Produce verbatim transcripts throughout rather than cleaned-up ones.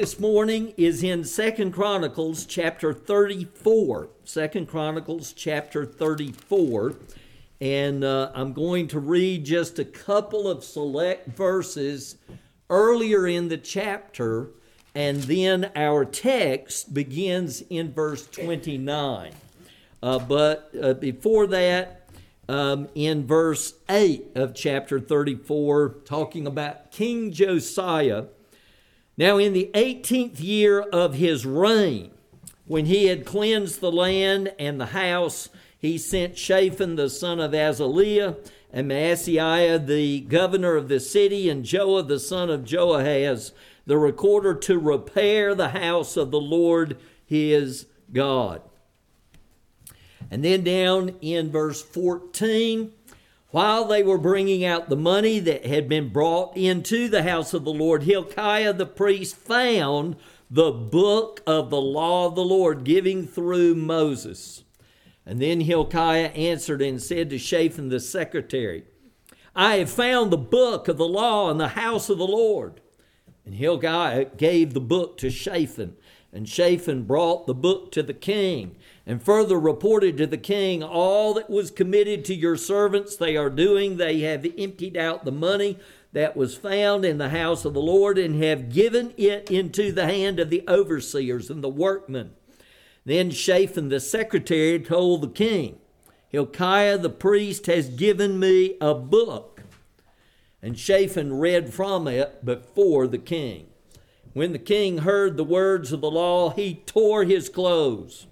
This morning is in Second Chronicles chapter thirty-four. Second Chronicles chapter thirty-four. And uh, I'm going to read just a couple of select verses earlier in the chapter, and then our text begins in verse twenty-nine. Uh, but uh, before that, um, in verse eight of chapter thirty-four, talking about King Josiah. Now in the eighteenth year of his reign, when he had cleansed the land and the house, he sent Shaphan the son of Azaliah, and Maaseiah the governor of the city, and Joah the son of Joahaz, the recorder, to repair the house of the Lord his God. And then down in verse fourteen, while they were bringing out the money that had been brought into the house of the Lord, Hilkiah the priest found the book of the law of the Lord, giving through Moses. And then Hilkiah answered and said to Shaphan the secretary, I have found the book of the law in the house of the Lord. And Hilkiah gave the book to Shaphan, and Shaphan brought the book to the king, and further reported to the king, all that was committed to your servants they are doing. They have emptied out the money that was found in the house of the Lord, and have given it into the hand of the overseers and the workmen. Then Shaphan the secretary told the king, Hilkiah the priest has given me a book. And Shaphan read from it before the king. When the king heard the words of the law, he tore his clothes.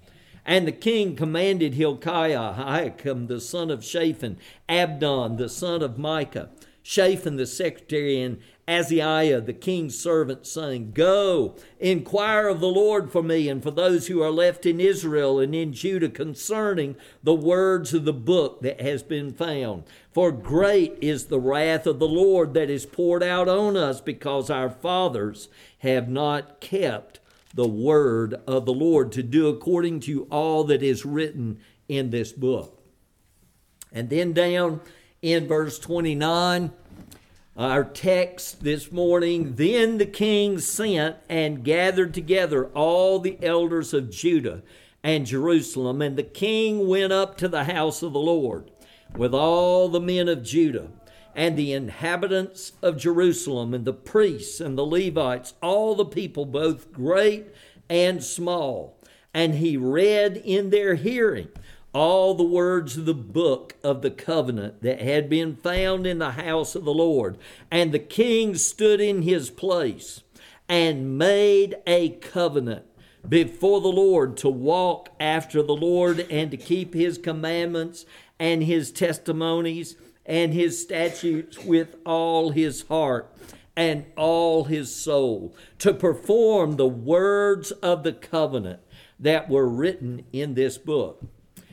And the king commanded Hilkiah, Ahikam the son of Shaphan, Abdon the son of Micah, Shaphan the secretary, and Asaiah the king's servant, saying, Go, inquire of the Lord for me and for those who are left in Israel and in Judah concerning the words of the book that has been found. For great is the wrath of the Lord that is poured out on us, because our fathers have not kept the word of the Lord to do according to all that is written in this book. And then down in verse twenty-nine, our text this morning, then the king sent and gathered together all the elders of Judah and Jerusalem, and the king went up to the house of the Lord with all the men of Judah and the inhabitants of Jerusalem, and the priests and the Levites, all the people, both great and small. And he read in their hearing all the words of the book of the covenant that had been found in the house of the Lord. And the king stood in his place and made a covenant before the Lord to walk after the Lord and to keep his commandments and his testimonies and his statutes with all his heart and all his soul, to perform the words of the covenant that were written in this book.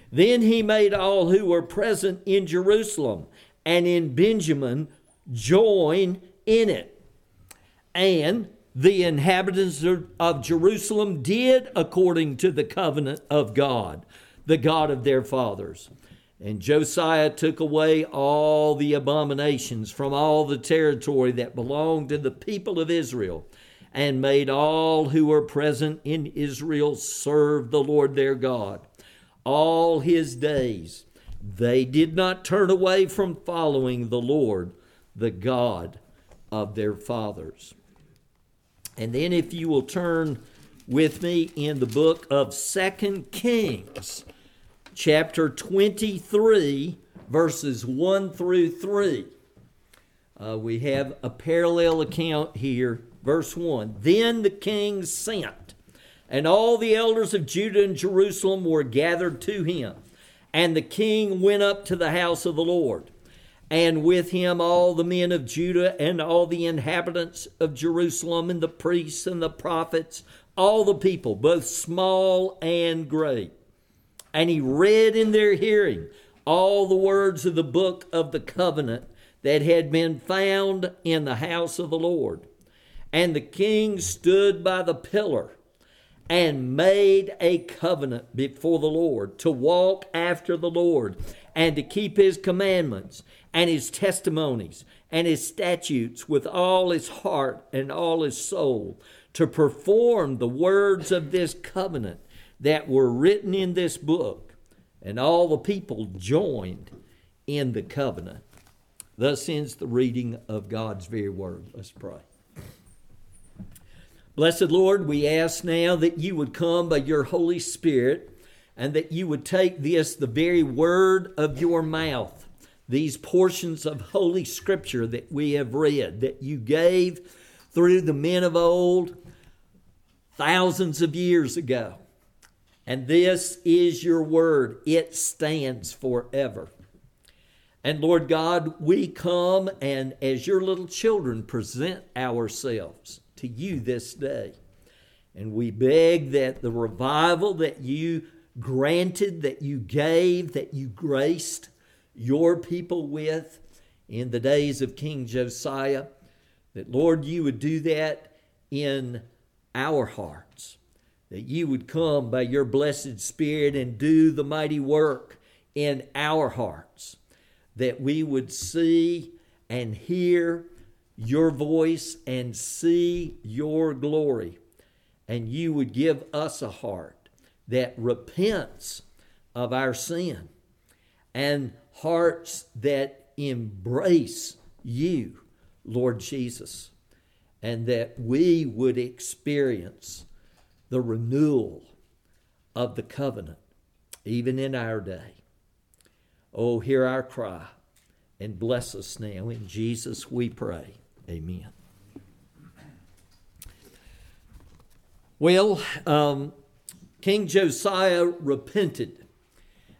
Then he made all who were present in Jerusalem and in Benjamin join in it. And the inhabitants of Jerusalem did according to the covenant of God, the God of their fathers. And Josiah took away all the abominations from all the territory that belonged to the people of Israel, and made all who were present in Israel serve the Lord their God all his days. They did not turn away from following the Lord, the God of their fathers. And then if you will turn with me in the book of Second Kings, chapter twenty-three, verses one through three. Uh, we have a parallel account here. Verse one, then the king sent, and all the elders of Judah and Jerusalem were gathered to him. And the king went up to the house of the Lord, and with him all the men of Judah and all the inhabitants of Jerusalem, and the priests and the prophets, all the people, both small and great. And he read in their hearing all the words of the book of the covenant that had been found in the house of the Lord. And the king stood by the pillar and made a covenant before the Lord to walk after the Lord and to keep his commandments and his testimonies and his statutes with all his heart and all his soul, to perform the words of this covenant that were written in this book, and all the people joined in the covenant. Thus ends the reading of God's very word. Let's pray. Blessed Lord, we ask now that you would come by your Holy Spirit, and that you would take this, the very word of your mouth, these portions of Holy Scripture that we have read, that you gave through the men of old thousands of years ago. And this is your word. It stands forever. And Lord God, we come and as your little children present ourselves to you this day. And we beg that the revival that you granted, that you gave, that you graced your people with in the days of King Josiah, that, Lord, you would do that in our hearts, that you would come by your blessed Spirit and do the mighty work in our hearts, that we would see and hear your voice and see your glory, and you would give us a heart that repents of our sin, and hearts that embrace you, Lord Jesus, and that we would experience the renewal of the covenant, even in our day. Oh, hear our cry, and bless us now. In Jesus we pray. Amen. Well, um, King Josiah repented,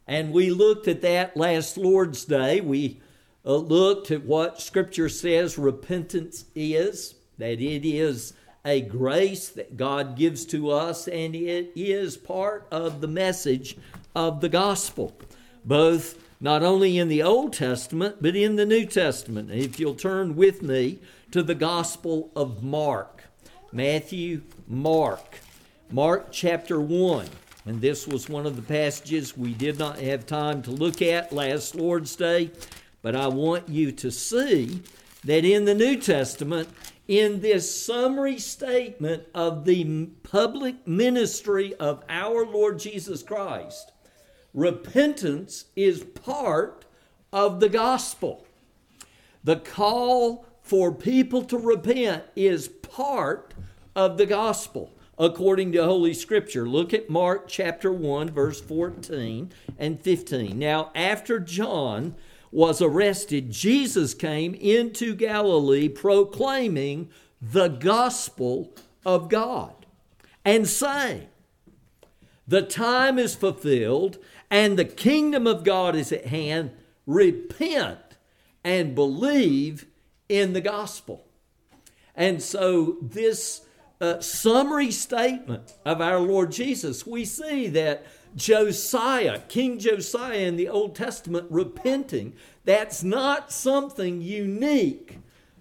and we looked at that last Lord's Day. We uh, looked at what Scripture says repentance is, that it is a grace that God gives to us, and it is part of the message of the gospel, both not only in the Old Testament, but in the New Testament. If you'll turn with me to the Gospel of Mark, Matthew, Mark. Mark chapter one, and this was one of the passages we did not have time to look at last Lord's Day, but I want you to see that in the New Testament, in this summary statement of the public ministry of our Lord Jesus Christ, repentance is part of the gospel. The call for people to repent is part of the gospel, according to Holy Scripture. Look at Mark chapter one, verse fourteen and fifteen. Now, after John was arrested, Jesus came into Galilee proclaiming the gospel of God and saying, "The time is fulfilled and the kingdom of God is at hand. Repent and believe in the gospel." And so this Uh, summary statement of our Lord Jesus, we see that Josiah, King Josiah in the Old Testament, repenting, that's not something unique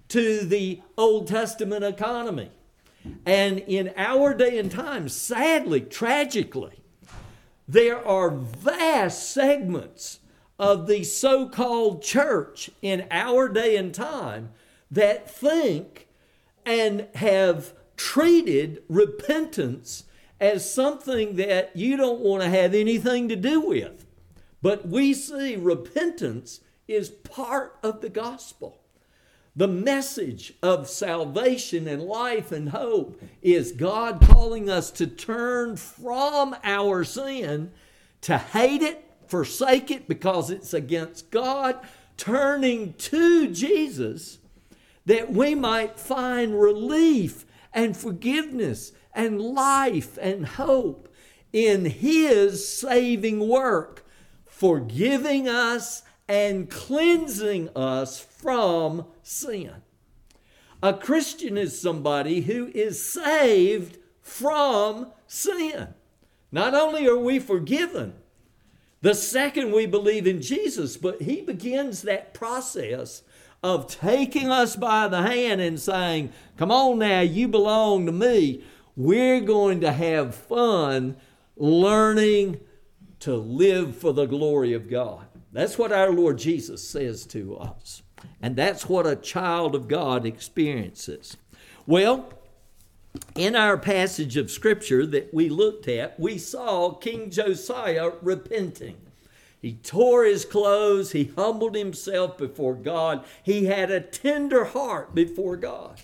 to the Old Testament economy. And in our day and time, sadly, tragically, there are vast segments of the so-called church in our day and time that think and have treated repentance as something that you don't want to have anything to do with. But we see repentance is part of the gospel. The message of salvation and life and hope is God calling us to turn from our sin, to hate it, forsake it because it's against God, turning to Jesus that we might find relief and forgiveness and life and hope in His saving work, forgiving us and cleansing us from sin. A Christian is somebody who is saved from sin. Not only are we forgiven, the second we believe in Jesus, but He begins that process of taking us by the hand and saying, "Come on now, you belong to me. We're going to have fun learning to live for the glory of God." That's what our Lord Jesus says to us. And that's what a child of God experiences. Well, in our passage of Scripture that we looked at, we saw King Josiah repenting. He tore his clothes. He humbled himself before God. He had a tender heart before God.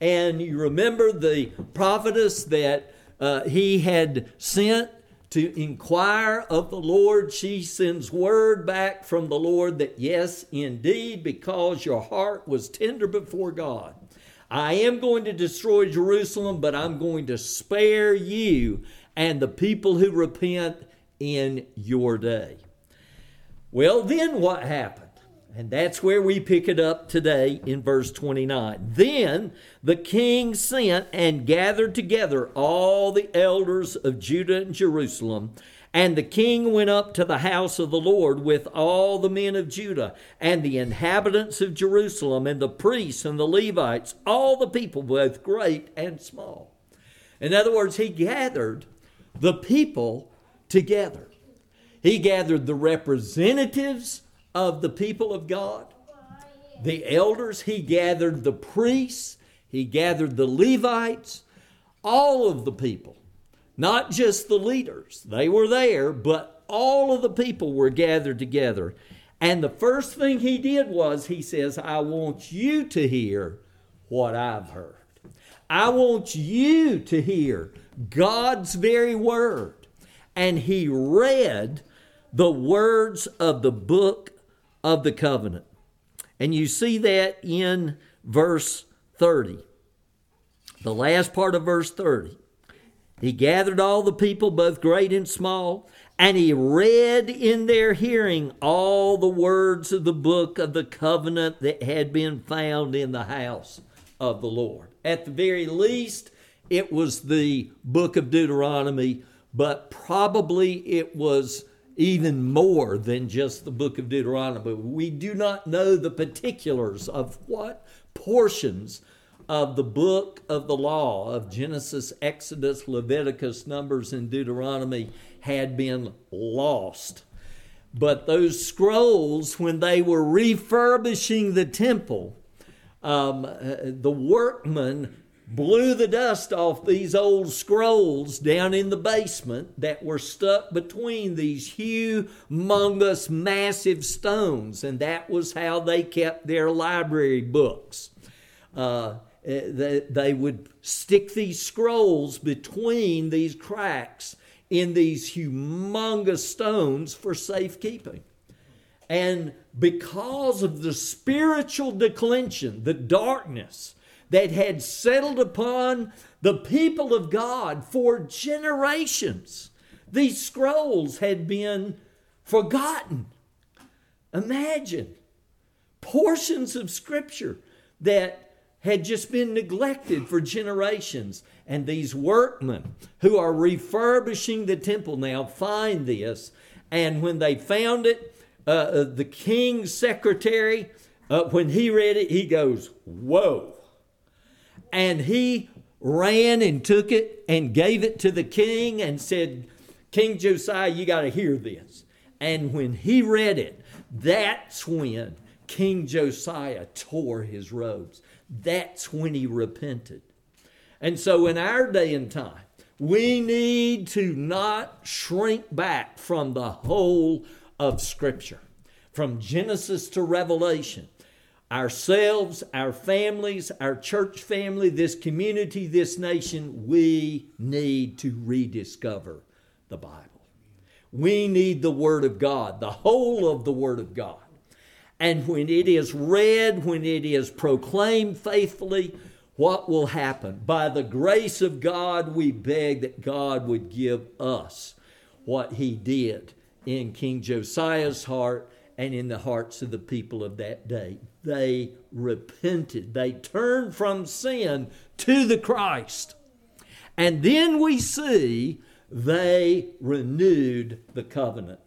And you remember the prophetess that uh, he had sent to inquire of the Lord. She sends word back from the Lord that, yes, indeed, because your heart was tender before God, I am going to destroy Jerusalem, but I'm going to spare you and the people who repent in your day. Well, then what happened? And that's where we pick it up today in verse twenty-nine. Then the king sent and gathered together all the elders of Judah and Jerusalem. And the king went up to the house of the Lord with all the men of Judah and the inhabitants of Jerusalem and the priests and the Levites, all the people, both great and small. In other words, he gathered the people together. He gathered the representatives of the people of God, the elders. He gathered the priests. He gathered the Levites, all of the people. Not just the leaders, they were there, but all of the people were gathered together. And the first thing he did was, he says, I want you to hear what I've heard. I want you to hear God's very word. And he read the words of the book of the covenant. And you see that in verse thirty, the last part of verse thirty. He gathered all the people, both great and small, and he read in their hearing all the words of the book of the covenant that had been found in the house of the Lord. At the very least, it was the book of Deuteronomy, but probably it was even more than just the book of Deuteronomy. We do not know the particulars of what portions of the book of the law of Genesis, Exodus, Leviticus, Numbers, and Deuteronomy had been lost. But those scrolls, when they were refurbishing the temple, um, the workmen blew the dust off these old scrolls down in the basement that were stuck between these humongous, massive stones, and that was how they kept their library books. Uh, They, they would stick these scrolls between these cracks in these humongous stones for safekeeping. And because of the spiritual declension, the darkness that had settled upon the people of God for generations, these scrolls had been forgotten. Imagine portions of Scripture that had just been neglected for generations. And these workmen who are refurbishing the temple now find this. And when they found it, uh, the king's secretary, uh, when he read it, he goes, whoa. And he ran and took it and gave it to the king and said, King Josiah, you got to hear this. And when he read it, that's when King Josiah tore his robes. That's when he repented. And so in our day and time, we need to not shrink back from the whole of Scripture, from Genesis to Revelation. Ourselves, our families, our church family, this community, this nation, we need to rediscover the Bible. We need the Word of God, the whole of the Word of God. And when it is read, when it is proclaimed faithfully, what will happen? By the grace of God, we beg that God would give us what he did in King Josiah's heart and in the hearts of the people of that day. They repented. They turned from sin to the Christ. And then we see they renewed the covenant.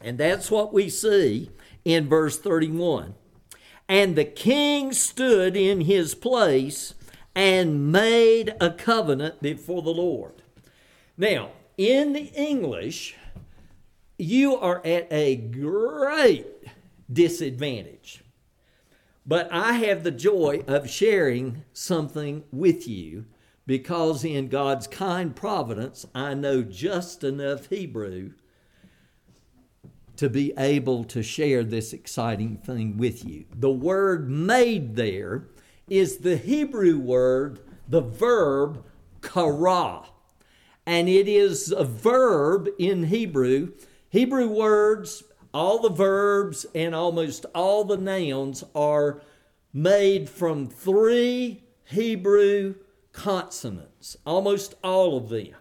And that's what we see in verse thirty-one, and the king stood in his place and made a covenant before the Lord. Now, in the English, you are at a great disadvantage But I have the joy of sharing something with you, because in God's kind providence, I know just enough Hebrew to be able to share this exciting thing with you. The word made there is the Hebrew word, the verb kara. And it is a verb in Hebrew. Hebrew words, all the verbs and almost all the nouns are made from three Hebrew consonants, almost all of them.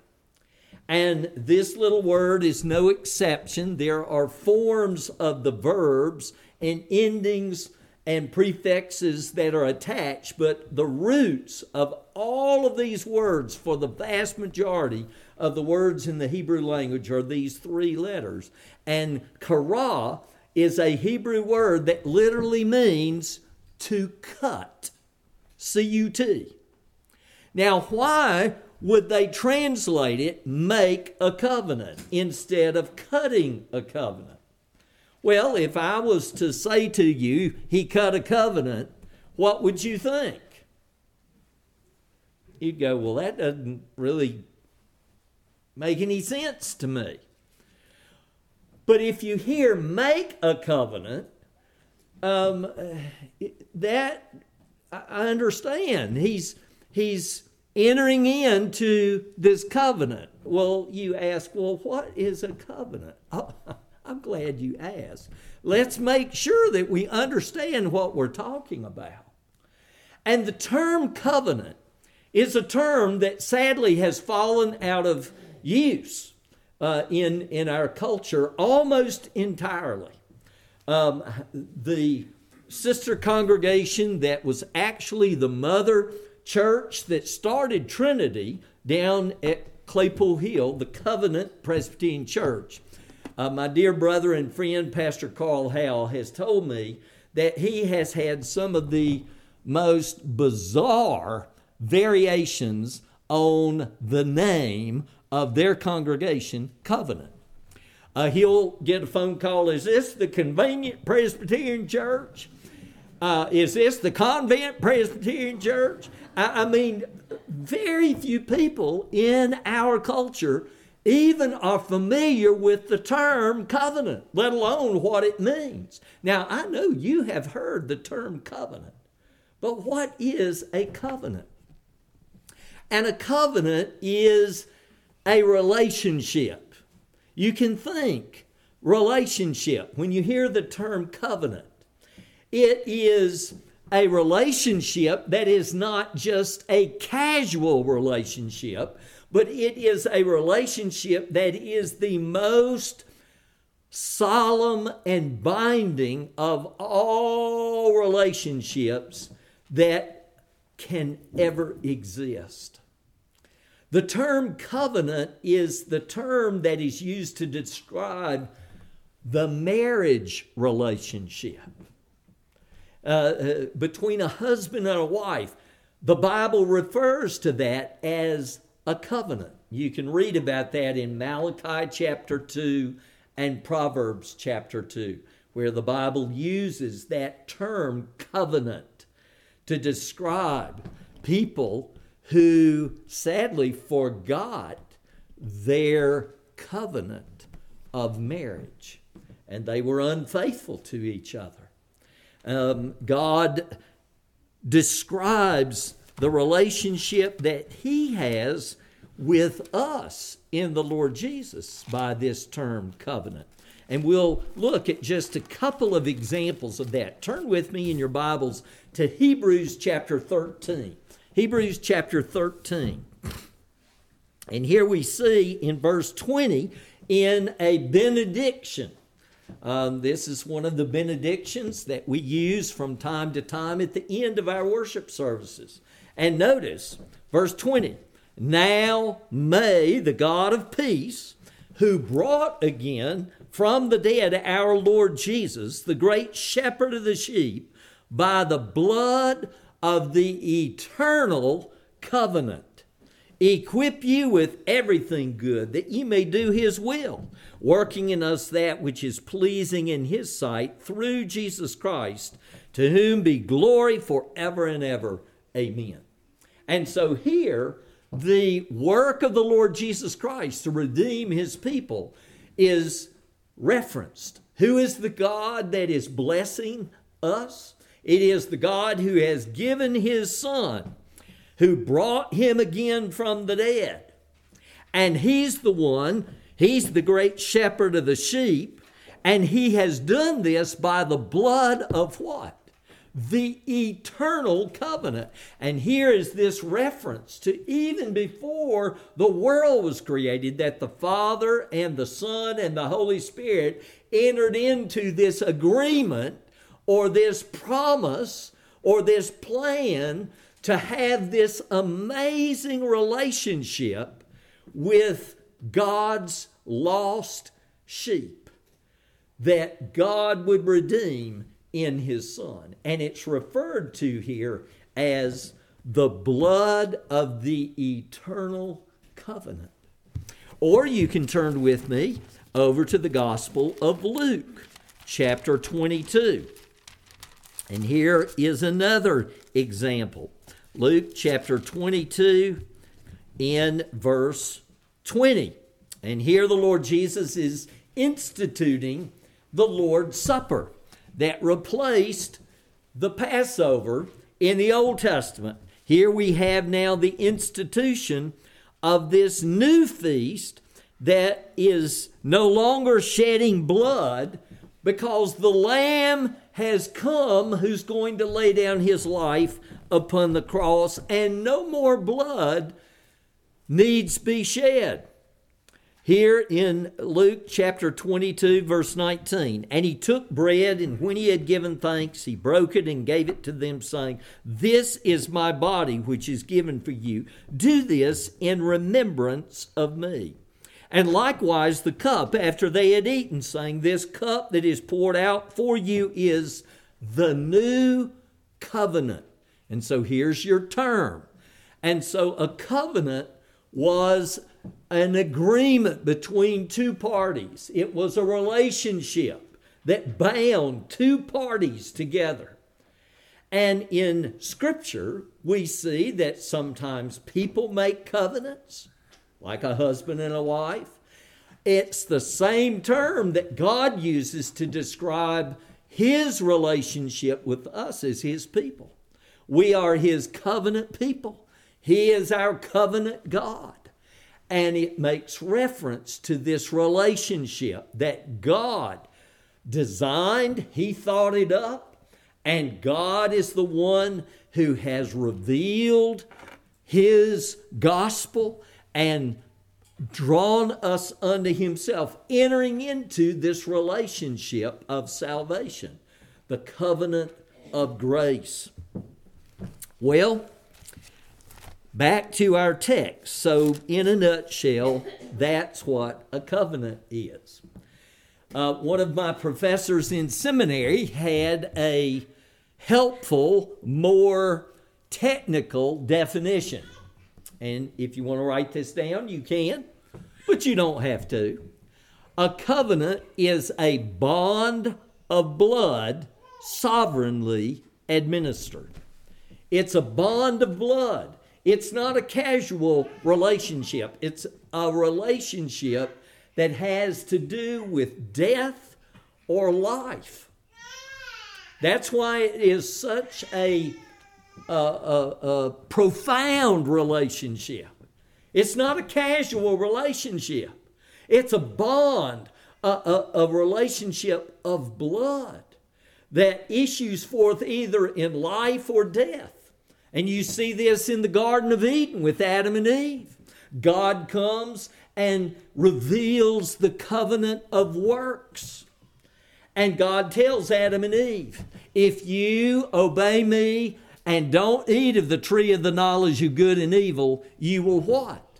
And this little word is no exception. There are forms of the verbs and endings and prefixes that are attached, but the roots of all of these words for the vast majority of the words in the Hebrew language are these three letters. And kara is a Hebrew word that literally means to cut, C U T. Now, why would they translate it, make a covenant, instead of cutting a covenant? Well, if I was to say to you, he cut a covenant, what would you think? You'd go, well, that doesn't really make any sense to me. But if you hear make a covenant, um, that I understand. He's, he's entering into this covenant. Well, you ask, well, what is a covenant? Oh, I'm glad you asked. Let's make sure that we understand what we're talking about. And the term covenant is a term that sadly has fallen out of use uh, in, in our culture almost entirely. Um, the sister congregation that was actually the mother church that started Trinity down at Claypool Hill, the Covenant Presbyterian Church, Uh, my dear brother and friend, Pastor Carl Howe, has told me that he has had some of the most bizarre variations on the name of their congregation, Covenant. Uh, he'll get a phone call, is this the Convenient Presbyterian Church? Uh, is this the Convent Presbyterian Church? I, I mean, very few people in our culture even are familiar with the term covenant, let alone what it means. Now, I know you have heard the term covenant, but what is a covenant? And a covenant is a relationship. You can think relationship when you hear the term covenant. It is a relationship that is not just a casual relationship, but it is a relationship that is the most solemn and binding of all relationships that can ever exist. The term covenant is the term that is used to describe the marriage relationship uh, between a husband and a wife. The Bible refers to that as a covenant. You can read about that in Malachi chapter two and Proverbs chapter two, where the Bible uses that term covenant to describe people who sadly forgot their covenant of marriage, and they were unfaithful to each other. Um, God describes the relationship that he has with us in the Lord Jesus by this term covenant. And we'll look at just a couple of examples of that. Turn with me in your Bibles to Hebrews chapter thirteen. Hebrews chapter thirteen. And here we see in verse twenty in a benediction. Um, this is one of the benedictions that we use from time to time at the end of our worship services. And notice, verse twenty, now may the God of peace, who brought again from the dead our Lord Jesus, the great shepherd of the sheep, by the blood of the eternal covenant, equip you with everything good, that ye may do his will, working in us that which is pleasing in his sight through Jesus Christ, to whom be glory forever and ever. Amen. And so here, the work of the Lord Jesus Christ to redeem his people is referenced. Who is the God that is blessing us? It is the God who has given his Son, who brought him again from the dead. And he's the one, he's the great shepherd of the sheep, and he has done this by the blood of what? The eternal covenant. And here is this reference to even before the world was created, that the Father and the Son and the Holy Spirit entered into this agreement or this promise or this plan to have this amazing relationship with God's lost sheep that God would redeem in his Son. And it's referred to here as the blood of the eternal covenant. Or you can turn with me over to the Gospel of Luke, chapter twenty-two. And here is another example. Luke chapter twenty-two in verse twenty. And here the Lord Jesus is instituting the Lord's Supper that replaced the Passover in the Old Testament. Here we have now the institution of this new feast that is no longer shedding blood because the Lamb has come who's going to lay down his life upon the cross, and no more blood needs be shed. Here in Luke chapter twenty-two, verse nineteen, and he took bread, and when he had given thanks, he broke it and gave it to them, saying, "This is my body, which is given for you. Do this in remembrance of me." And likewise the cup after they had eaten, saying, "This cup that is poured out for you is the new covenant." And so here's your term. And so a covenant was an agreement between two parties. It was a relationship that bound two parties together. And in Scripture, we see that sometimes people make covenants, like a husband and a wife. It's the same term that God uses to describe his relationship with us as his people. We are his covenant people. He is our covenant God. And it makes reference to this relationship that God designed, he thought it up, and God is the one who has revealed his gospel and drawn us unto himself, entering into this relationship of salvation, the covenant of grace. Well, back to our text. So, in a nutshell, that's what a covenant is. Uh, one of my professors in seminary had a helpful, more technical definition. And if you want to write this down, you can, but you don't have to. A covenant is a bond of blood sovereignly administered. It's a bond of blood. It's not a casual relationship. It's a relationship that has to do with death or life. That's why it is such a, a, a, a profound relationship. It's not a casual relationship. It's a bond, a, a, a relationship of blood that issues forth either in life or death. And you see this in the Garden of Eden with Adam and Eve. God comes and reveals the covenant of works. And God tells Adam and Eve, if you obey me and don't eat of the tree of the knowledge of good and evil, you will what?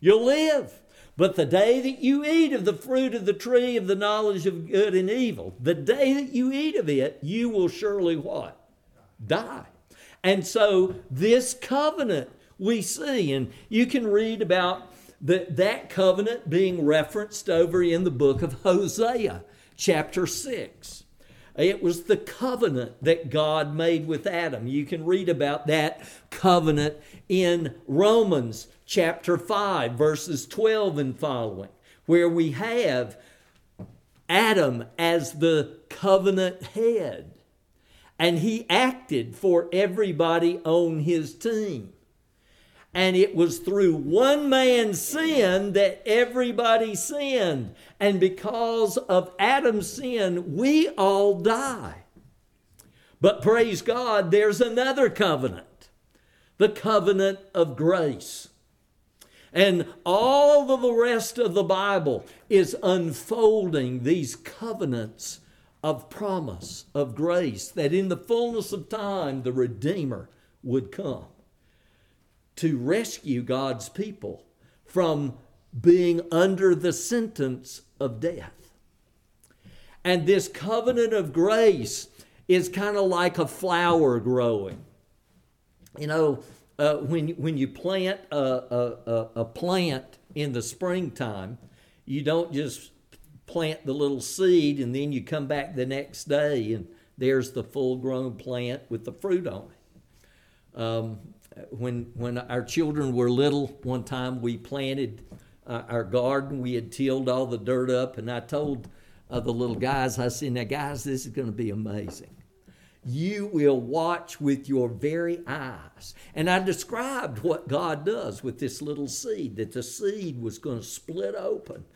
You'll live. But the day that you eat of the fruit of the tree of the knowledge of good and evil, the day that you eat of it, you will surely what? Die. And so this covenant we see, and you can read about the, that covenant being referenced over in the book of Hosea, chapter six. It was the covenant that God made with Adam. You can read about that covenant in Romans chapter five, verses twelve and following, where we have Adam as the covenant head. And he acted for everybody on his team. And it was through one man's sin that everybody sinned. And because of Adam's sin, we all die. But praise God, there's another covenant, the covenant of grace. And all of the rest of the Bible is unfolding these covenants of promise, of grace, that in the fullness of time, the Redeemer would come to rescue God's people from being under the sentence of death. And this covenant of grace is kind of like a flower growing. You know, uh, when, when you plant a, a, a plant in the springtime, you don't just plant the little seed and then you come back the next day and there's the full-grown plant with the fruit on it. Um, When when our children were little, one time we planted uh, our garden. We had tilled all the dirt up, and I told uh, the little guys, I said, "Now, guys, this is going to be amazing. You will watch with your very eyes." And I described what God does with this little seed, that the seed was going to split open,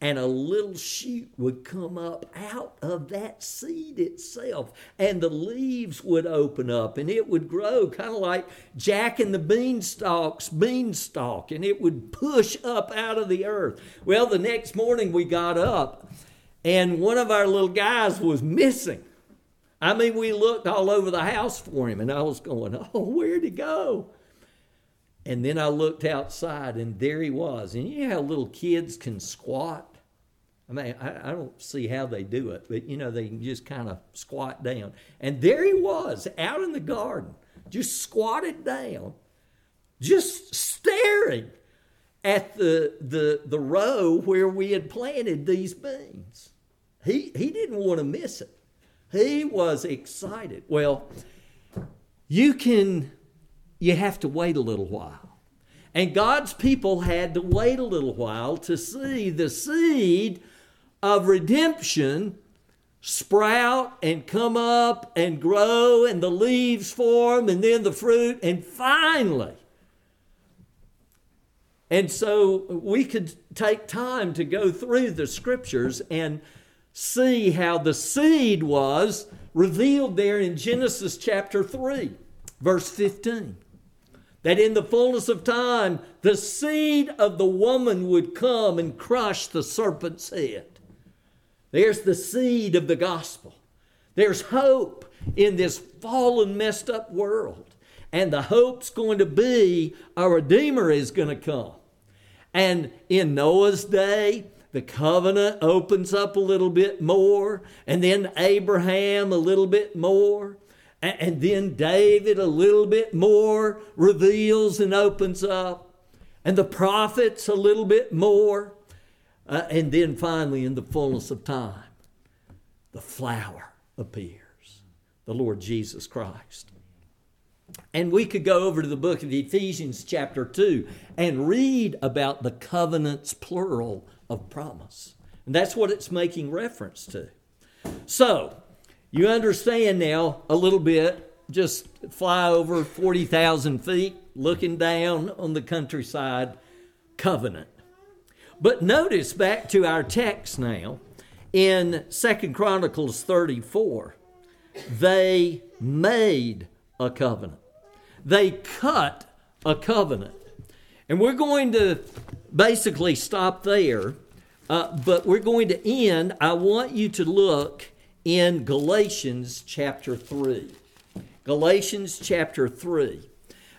and a little shoot would come up out of that seed itself, and the leaves would open up, and it would grow kind of like Jack and the Beanstalk's beanstalk, and it would push up out of the earth. Well, the next morning we got up, and one of our little guys was missing. I mean, we looked all over the house for him, and I was going, "Oh, where'd he go?" And then I looked outside, and there he was. And you know how little kids can squat? I mean, I, I don't see how they do it, but, you know, they can just kind of squat down. And there he was, out in the garden, just squatted down, just staring at the the, the row where we had planted these beans. He, he didn't want to miss it. He was excited. Well, you can... You have to wait a little while. And God's people had to wait a little while to see the seed of redemption sprout and come up and grow, and the leaves form, and then the fruit, and finally. And so we could take time to go through the scriptures and see how the seed was revealed there in Genesis chapter three, verse fifteen. That in the fullness of time, the seed of the woman would come and crush the serpent's head. There's the seed of the gospel. There's hope in this fallen, messed up world. And the hope's going to be a Redeemer is going to come. And in Noah's day, the covenant opens up a little bit more. And then Abraham a little bit more. And then David a little bit more reveals and opens up. And the prophets a little bit more. Uh, and then finally, in the fullness of time, the flower appears, the Lord Jesus Christ. And we could go over to the book of Ephesians chapter two and read about the covenants, plural, of promise. And that's what it's making reference to. So, you understand now a little bit, just fly over forty thousand feet, looking down on the countryside, covenant. But notice back to our text now, in Second Chronicles thirty-four, they made a covenant. They cut a covenant. And we're going to basically stop there, uh, but we're going to end. I want you to look in Galatians chapter three. Galatians chapter three.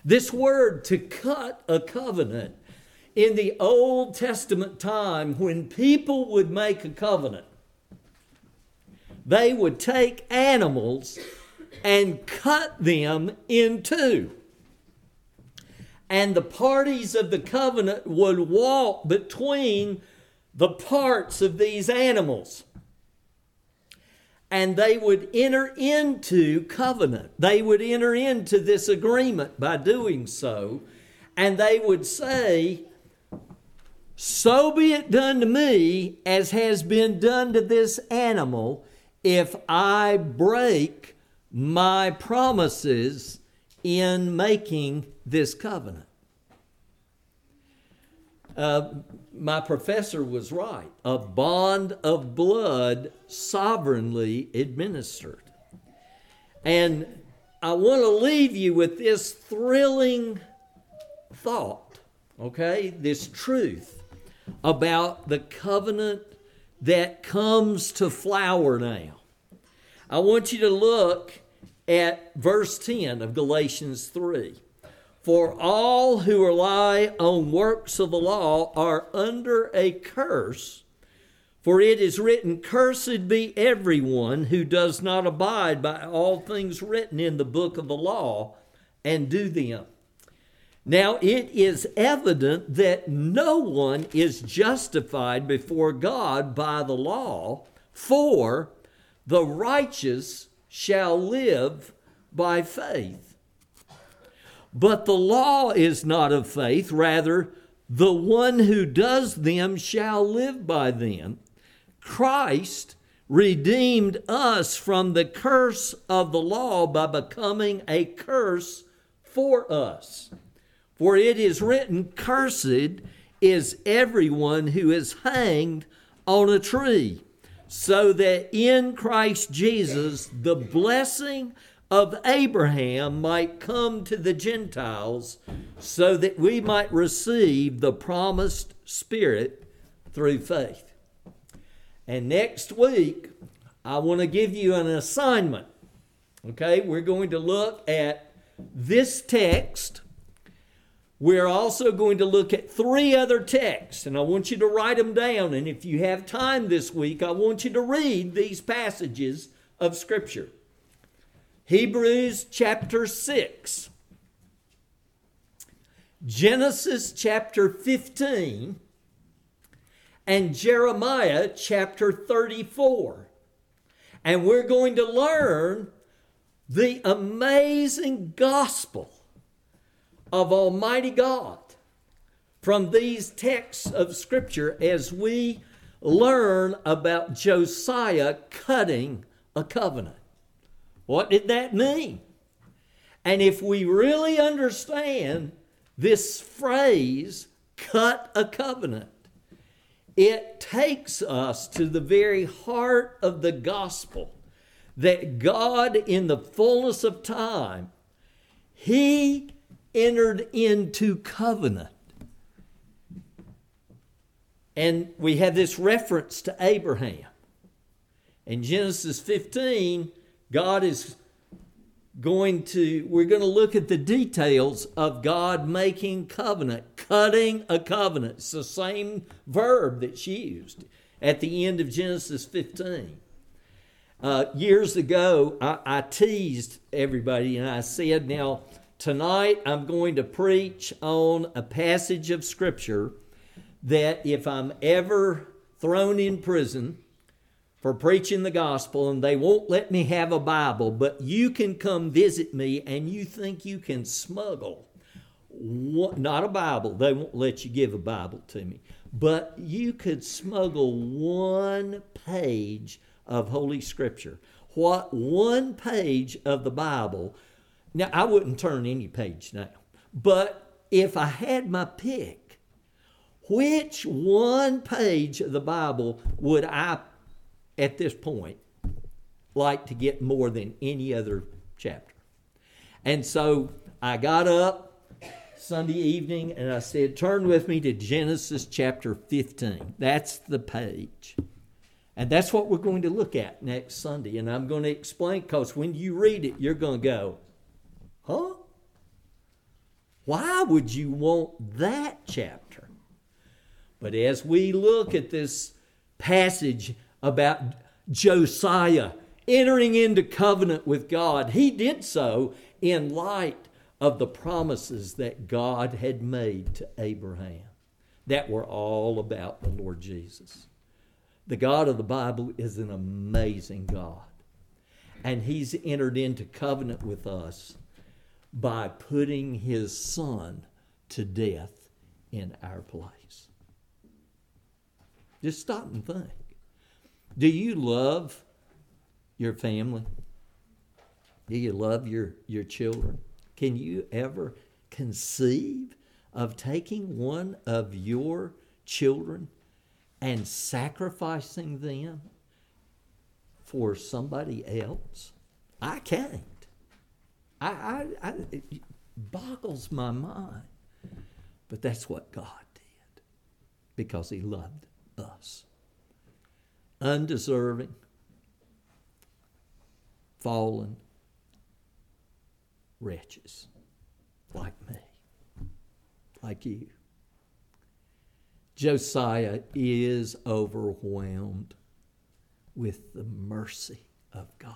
This word to cut a covenant in the Old Testament time, when people would make a covenant, they would take animals and cut them in two. And the parties of the covenant would walk between the parts of these animals. and they would enter into covenant. They would enter into this agreement by doing so, and they would say, so be it done to me as has been done to this animal if I break my promises in making this covenant. Uh, my professor was right. A bond of blood sovereignly administered. And I want to leave you with this thrilling thought, okay? This truth about the covenant that comes to flower now. I want you to look at verse ten of Galatians three. For all who rely on works of the law are under a curse, for it is written, cursed be everyone who does not abide by all things written in the book of the law and do them. Now it is evident that no one is justified before God by the law, for the righteous shall live by faith. But the law is not of faith, rather the one who does them shall live by them. Christ redeemed us from the curse of the law by becoming a curse for us. For it is written, cursed is everyone who is hanged on a tree, so that in Christ Jesus the blessing of Abraham might come to the Gentiles, so that we might receive the promised Spirit through faith. And next week, I want to give you an assignment. Okay, we're going to look at this text. We're also going to look at three other texts, and I want you to write them down. And if you have time this week, I want you to read these passages of Scripture. Hebrews chapter six, Genesis chapter fifteen, and Jeremiah chapter thirty-four. And we're going to learn the amazing gospel of Almighty God from these texts of Scripture as we learn about Josiah cutting a covenant. What did that mean? And if we really understand this phrase, cut a covenant, it takes us to the very heart of the gospel, that God, in the fullness of time, He entered into covenant. And we have this reference to Abraham. In Genesis fifteen, God is going to, we're going to look at the details of God making covenant, cutting a covenant. It's the same verb that's used at the end of Genesis fifteen. Uh, years ago, I, I teased everybody and I said, now, tonight I'm going to preach on a passage of Scripture that if I'm ever thrown in prison for preaching the gospel, and they won't let me have a Bible, but you can come visit me, and you think you can smuggle, what, not a Bible, they won't let you give a Bible to me, but you could smuggle one page of Holy Scripture. What one page of the Bible, now I wouldn't turn any page now, but if I had my pick, which one page of the Bible would I at this point like to get more than any other chapter? And so I got up Sunday evening and I said, turn with me to Genesis chapter fifteen. That's the page. And that's what we're going to look at next Sunday. And I'm going to explain, because when you read it, you're going to go, huh? Why would you want that chapter? But as we look at this passage about Josiah entering into covenant with God, he did so in light of the promises that God had made to Abraham that were all about the Lord Jesus. The God of the Bible is an amazing God. And he's entered into covenant with us by putting his son to death in our place. Just stop and think. Do you love your family? Do you love your, your children? Can you ever conceive of taking one of your children and sacrificing them for somebody else? I can't. I, I, I, it boggles my mind. But that's what God did, because he loved us. Undeserving, fallen wretches like me, like you. Josiah is overwhelmed with the mercy of God,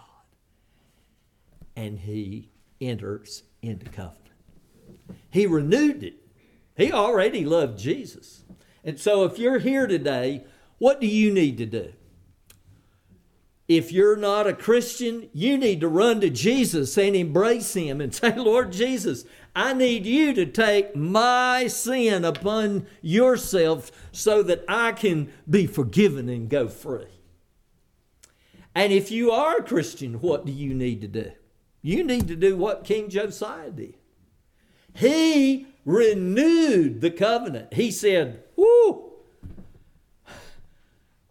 and he enters into covenant. He renewed it. He already loved Jesus. And so if you're here today, what do you need to do? If you're not a Christian, you need to run to Jesus and embrace him and say, Lord Jesus, I need you to take my sin upon yourself so that I can be forgiven and go free. And if you are a Christian, what do you need to do? You need to do what King Josiah did. He renewed the covenant. He said, whoo,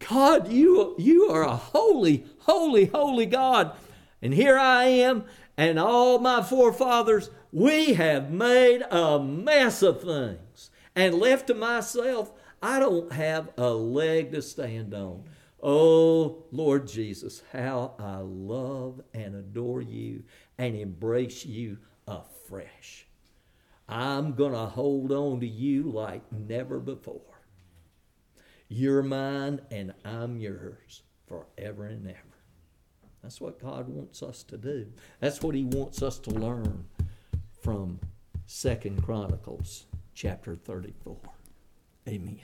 God, you, you are a holy, holy, holy God. And here I am and all my forefathers, we have made a mess of things. And left to myself, I don't have a leg to stand on. Oh, Lord Jesus, how I love and adore you and embrace you afresh. I'm going to hold on to you like never before. You're mine and I'm yours forever and ever. That's what God wants us to do. That's what he wants us to learn from Second Chronicles chapter thirty-four. Amen.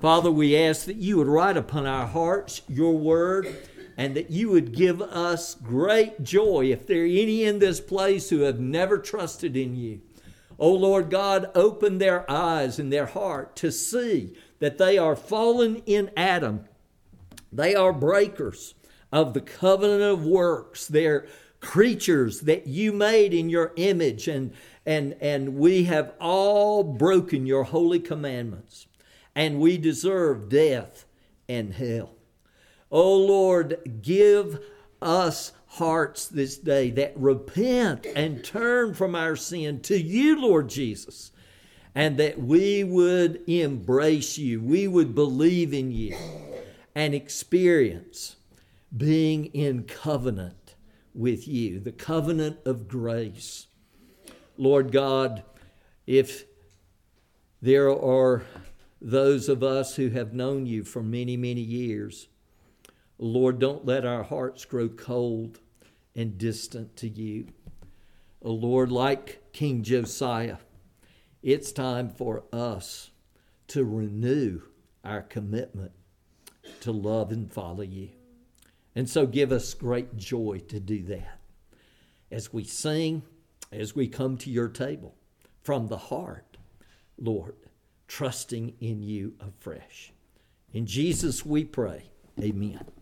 Father, we ask that you would write upon our hearts your word, and that you would give us great joy if there are any in this place who have never trusted in you. Oh, Lord God, open their eyes and their heart to see that they are fallen in Adam. They are breakers of the covenant of works. They're creatures that you made in your image, and, and, and we have all broken your holy commandments. And we deserve death and hell. Oh, Lord, give us hearts this day that repent and turn from our sin to you, Lord Jesus, and that we would embrace you, we would believe in you, and experience being in covenant with you, the covenant of grace. Lord God, if there are those of us who have known you for many, many years, Lord, don't let our hearts grow cold and distant to you. Oh, Lord, like King Josiah, it's time for us to renew our commitment to love and follow you. And so give us great joy to do that as we sing, as we come to your table from the heart, Lord, trusting in you afresh. In Jesus we pray. Amen.